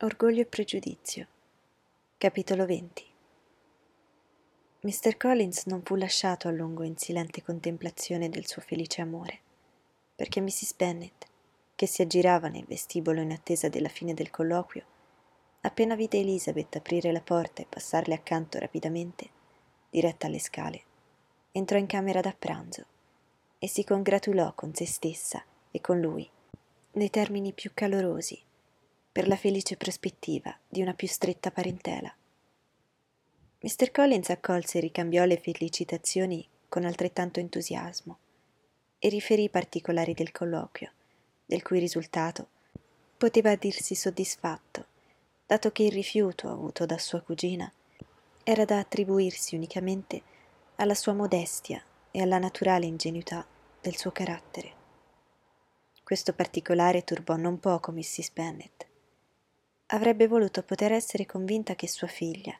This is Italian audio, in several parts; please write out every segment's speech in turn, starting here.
Orgoglio e pregiudizio. Capitolo 20. Mr. Collins non fu lasciato a lungo in silente contemplazione del suo felice amore, perché Mrs. Bennet, che si aggirava nel vestibolo in attesa della fine del colloquio, appena vide Elizabeth aprire la porta e passarle accanto rapidamente, diretta alle scale, entrò in camera da pranzo e si congratulò con se stessa e con lui nei termini più calorosi per la felice prospettiva di una più stretta parentela. Mr. Collins accolse e ricambiò le felicitazioni con altrettanto entusiasmo e riferì i particolari del colloquio, del cui risultato poteva dirsi soddisfatto, dato che il rifiuto avuto da sua cugina era da attribuirsi unicamente alla sua modestia e alla naturale ingenuità del suo carattere. Questo particolare turbò non poco Mrs. Bennet. Avrebbe voluto poter essere convinta che sua figlia,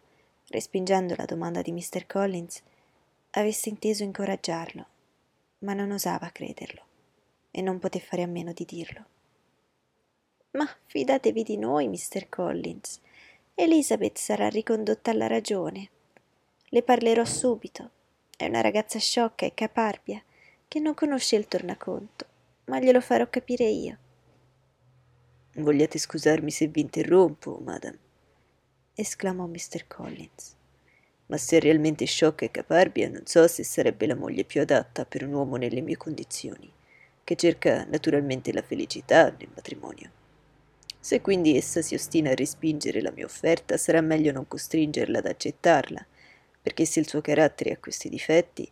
respingendo la domanda di Mr. Collins, avesse inteso incoraggiarlo, ma non osava crederlo e non poté fare a meno di dirlo. «Ma fidatevi di noi, Mr. Collins. Elizabeth sarà ricondotta alla ragione. Le parlerò subito. È una ragazza sciocca e caparbia che non conosce il tornaconto, ma glielo farò capire io». «Vogliate scusarmi se vi interrompo, madame», esclamò Mr. Collins, «ma se è realmente sciocca e caparbia non so se sarebbe la moglie più adatta per un uomo nelle mie condizioni, che cerca naturalmente la felicità nel matrimonio. Se quindi essa si ostina a respingere la mia offerta, sarà meglio non costringerla ad accettarla, perché se il suo carattere ha questi difetti,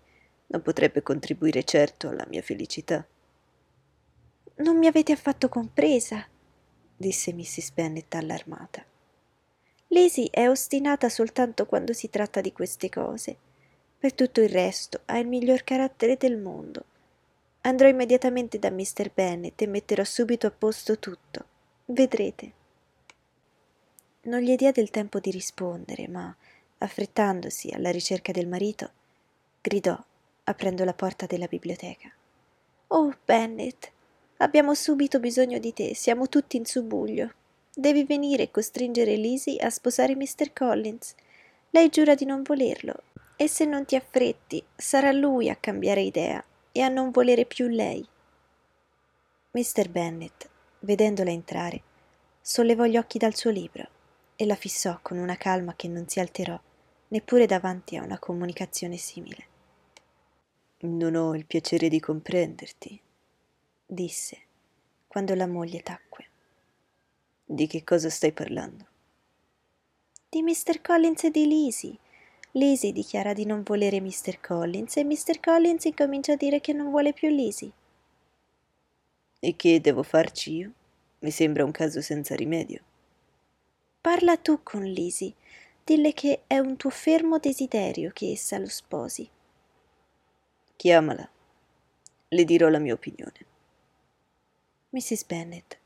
non potrebbe contribuire certo alla mia felicità». «Non mi avete affatto compresa», disse Mrs. Bennet allarmata. «Lizzie è ostinata soltanto quando si tratta di queste cose. Per tutto il resto ha il miglior carattere del mondo. Andrò immediatamente da Mr. Bennet e metterò subito a posto tutto. Vedrete». Non gli diede il tempo di rispondere, ma, affrettandosi alla ricerca del marito, gridò, aprendo la porta della biblioteca: «Oh, Bennet! Abbiamo subito bisogno di te, siamo tutti in subbuglio. Devi venire e costringere Lizzie a sposare Mr. Collins. Lei giura di non volerlo, e se non ti affretti, sarà lui a cambiare idea e a non volere più lei». Mr. Bennet, vedendola entrare, sollevò gli occhi dal suo libro e la fissò con una calma che non si alterò neppure davanti a una comunicazione simile. «Non ho il piacere di comprenderti», disse, quando la moglie tacque. «Di che cosa stai parlando?» «Di Mr. Collins e di Lizzie. Lizzie dichiara di non volere Mr. Collins e Mr. Collins incomincia a dire che non vuole più Lizzie». «E che devo farci io? Mi sembra un caso senza rimedio». «Parla tu con Lizzie. Dille che è un tuo fermo desiderio che essa lo sposi». «Chiamala. Le dirò la mia opinione». Mrs. Bennet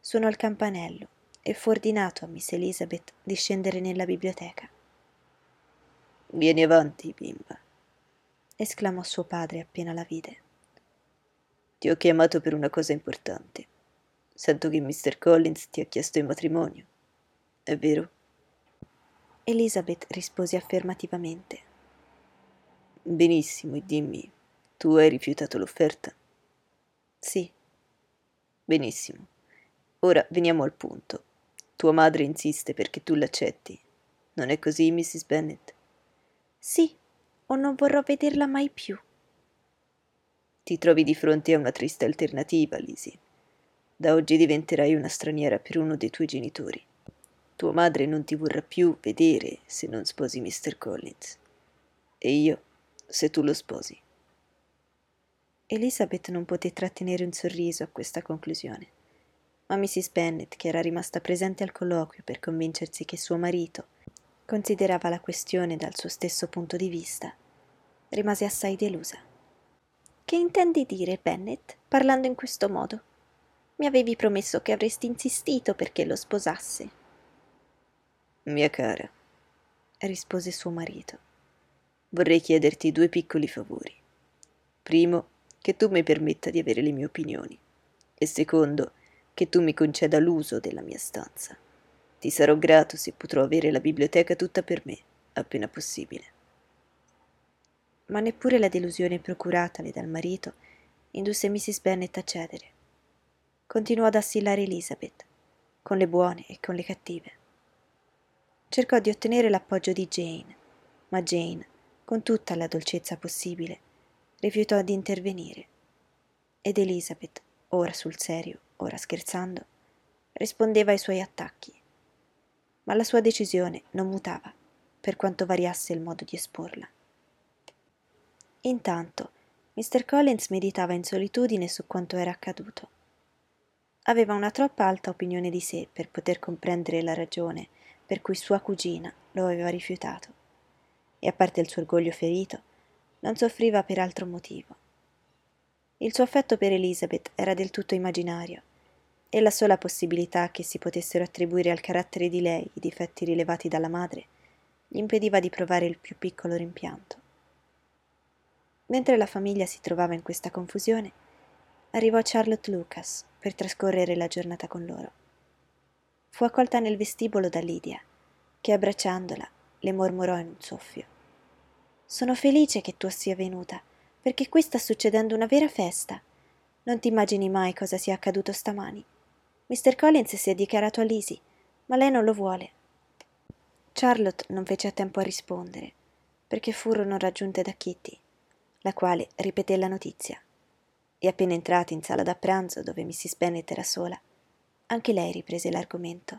suonò il campanello e fu ordinato a Miss Elizabeth di scendere nella biblioteca. «Vieni avanti, bimba», esclamò suo padre appena la vide. «Ti ho chiamato per una cosa importante. Sento che Mr. Collins ti ha chiesto in matrimonio. È vero?» Elizabeth rispose affermativamente. «Benissimo, e dimmi, tu hai rifiutato l'offerta?» «Sì». «Benissimo. Ora veniamo al punto. Tua madre insiste perché tu l'accetti. Non è così, Mrs. Bennet?» «Sì, o non vorrò vederla mai più». «Ti trovi di fronte a una triste alternativa, Lizzie. Da oggi diventerai una straniera per uno dei tuoi genitori. Tua madre non ti vorrà più vedere se non sposi Mr. Collins. E io, se tu lo sposi». Elizabeth non poté trattenere un sorriso a questa conclusione, ma Mrs. Bennet, che era rimasta presente al colloquio per convincersi che suo marito considerava la questione dal suo stesso punto di vista, rimase assai delusa. «Che intendi dire, Bennet, parlando in questo modo? Mi avevi promesso che avresti insistito perché lo sposasse». «Mia cara», rispose suo marito, «vorrei chiederti due piccoli favori. Primo, che tu mi permetta di avere le mie opinioni, e secondo, che tu mi conceda l'uso della mia stanza. Ti sarò grato se potrò avere la biblioteca tutta per me, appena possibile. Ma neppure la delusione procuratale dal marito indusse Mrs. Bennet a cedere. Continuò ad assillare Elizabeth, con le buone e con le cattive. Cercò di ottenere l'appoggio di Jane, ma Jane, con tutta la dolcezza possibile, rifiutò di intervenire. Ed Elizabeth, ora sul serio, ora scherzando, rispondeva ai suoi attacchi. Ma la sua decisione non mutava, per quanto variasse il modo di esporla. Intanto, Mr. Collins meditava in solitudine su quanto era accaduto. Aveva una troppa alta opinione di sé per poter comprendere la ragione per cui sua cugina lo aveva rifiutato, e a parte il suo orgoglio ferito, non soffriva per altro motivo. Il suo affetto per Elizabeth era del tutto immaginario, e la sola possibilità che si potessero attribuire al carattere di lei i difetti rilevati dalla madre gli impediva di provare il più piccolo rimpianto. Mentre la famiglia si trovava in questa confusione, arrivò Charlotte Lucas per trascorrere la giornata con loro. Fu accolta nel vestibolo da Lydia, che abbracciandola le mormorò in un soffio: «Sono felice che tu sia venuta, perché qui sta succedendo una vera festa. Non ti immagini mai cosa sia accaduto stamani. Mr. Collins si è dichiarato a Lizzie, ma lei non lo vuole». Charlotte non fece a tempo a rispondere, perché furono raggiunte da Kitty, la quale ripeté la notizia. E appena entrata in sala da pranzo, dove Mrs. Bennet era sola, anche lei riprese l'argomento,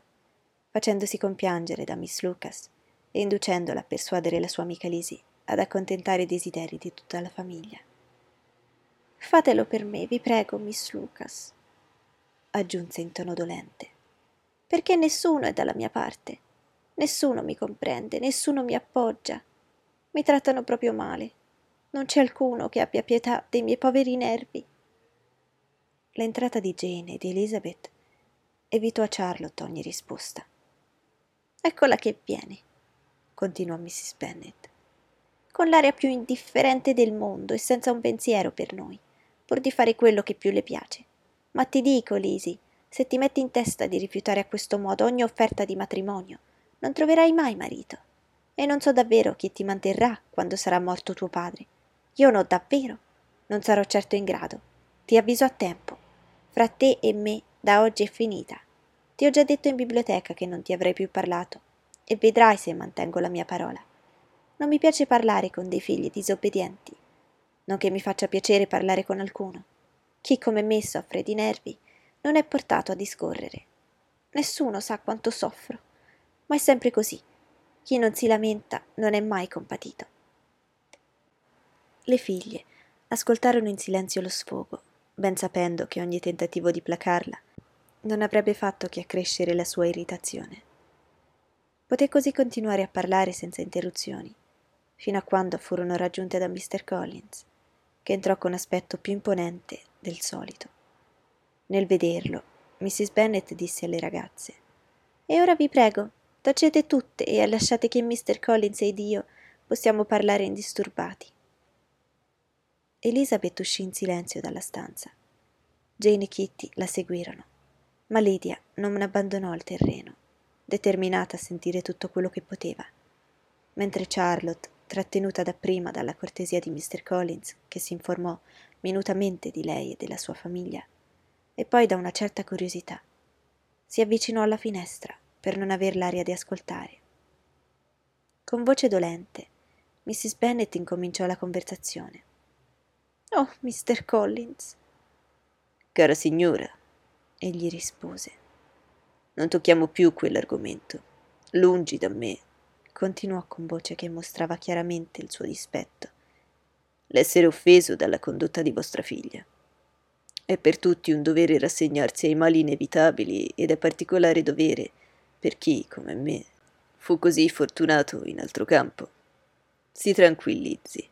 facendosi compiangere da Miss Lucas e inducendola a persuadere la sua amica Lizzie ad accontentare i desideri di tutta la famiglia. «Fatelo per me, vi prego, Miss Lucas», aggiunse in tono dolente, «perché nessuno è dalla mia parte, nessuno mi comprende, nessuno mi appoggia, mi trattano proprio male, non c'è alcuno che abbia pietà dei miei poveri nervi». L'entrata di Jane e di Elizabeth evitò a Charlotte ogni risposta. «Eccola che viene», continuò Mrs. Bennet, «con l'aria più indifferente del mondo e senza un pensiero per noi, pur di fare quello che più le piace. Ma ti dico, Lizzie, se ti metti in testa di rifiutare a questo modo ogni offerta di matrimonio, non troverai mai marito. E non so davvero chi ti manterrà quando sarà morto tuo padre. Io no, davvero. Non sarò certo in grado. Ti avviso a tempo. Fra te e me da oggi è finita. Ti ho già detto in biblioteca che non ti avrei più parlato, e vedrai se mantengo la mia parola. Non mi piace parlare con dei figli disobbedienti, non che mi faccia piacere parlare con alcuno. Chi come me soffre di nervi non è portato a discorrere. Nessuno sa quanto soffro, ma è sempre così. Chi non si lamenta non è mai compatito». Le figlie ascoltarono in silenzio lo sfogo, ben sapendo che ogni tentativo di placarla non avrebbe fatto che accrescere la sua irritazione. Poté così continuare a parlare senza interruzioni, fino a quando furono raggiunte da Mr. Collins, che entrò con aspetto più imponente del solito. Nel vederlo, Mrs. Bennet disse alle ragazze: «E ora vi prego, tacete tutte e lasciate che Mr. Collins ed io possiamo parlare indisturbati». Elizabeth uscì in silenzio dalla stanza. Jane e Kitty la seguirono, ma Lydia non abbandonò il terreno, determinata a sentire tutto quello che poteva, mentre Charlotte, trattenuta dapprima dalla cortesia di Mr. Collins, che si informò minutamente di lei e della sua famiglia, e poi da una certa curiosità, si avvicinò alla finestra per non aver l'aria di ascoltare. Con voce dolente, Mrs. Bennet incominciò la conversazione. «Oh, Mr. Collins!» «Cara signora», egli rispose, «non tocchiamo più quell'argomento. Lungi da me», continuò con voce che mostrava chiaramente il suo dispetto, «l'essere offeso dalla condotta di vostra figlia. È per tutti un dovere rassegnarsi ai mali inevitabili ed è particolare dovere per chi, come me, fu così fortunato in altro campo. Si tranquillizzi.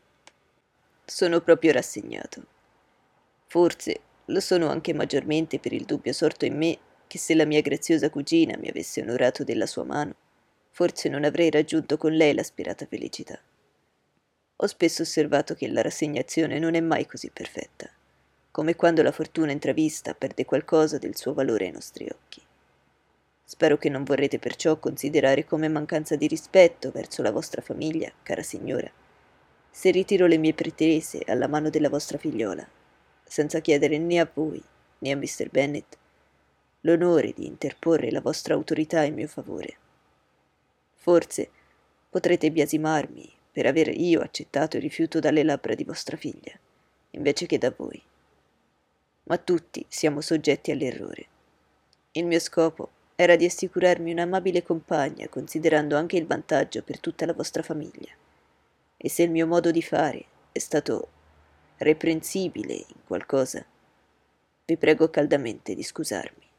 Sono proprio rassegnato. Forse lo sono anche maggiormente per il dubbio sorto in me che se la mia graziosa cugina mi avesse onorato della sua mano, forse non avrei raggiunto con lei l'aspirata felicità. Ho spesso osservato che la rassegnazione non è mai così perfetta, come quando la fortuna intravista perde qualcosa del suo valore ai nostri occhi. Spero che non vorrete perciò considerare come mancanza di rispetto verso la vostra famiglia, cara signora, se ritiro le mie pretese alla mano della vostra figliola, senza chiedere né a voi né a Mr. Bennet l'onore di interporre la vostra autorità in mio favore. Forse potrete biasimarmi per aver io accettato il rifiuto dalle labbra di vostra figlia, invece che da voi. Ma tutti siamo soggetti all'errore. Il mio scopo era di assicurarmi un'amabile compagna, considerando anche il vantaggio per tutta la vostra famiglia. E se il mio modo di fare è stato reprensibile in qualcosa, vi prego caldamente di scusarmi.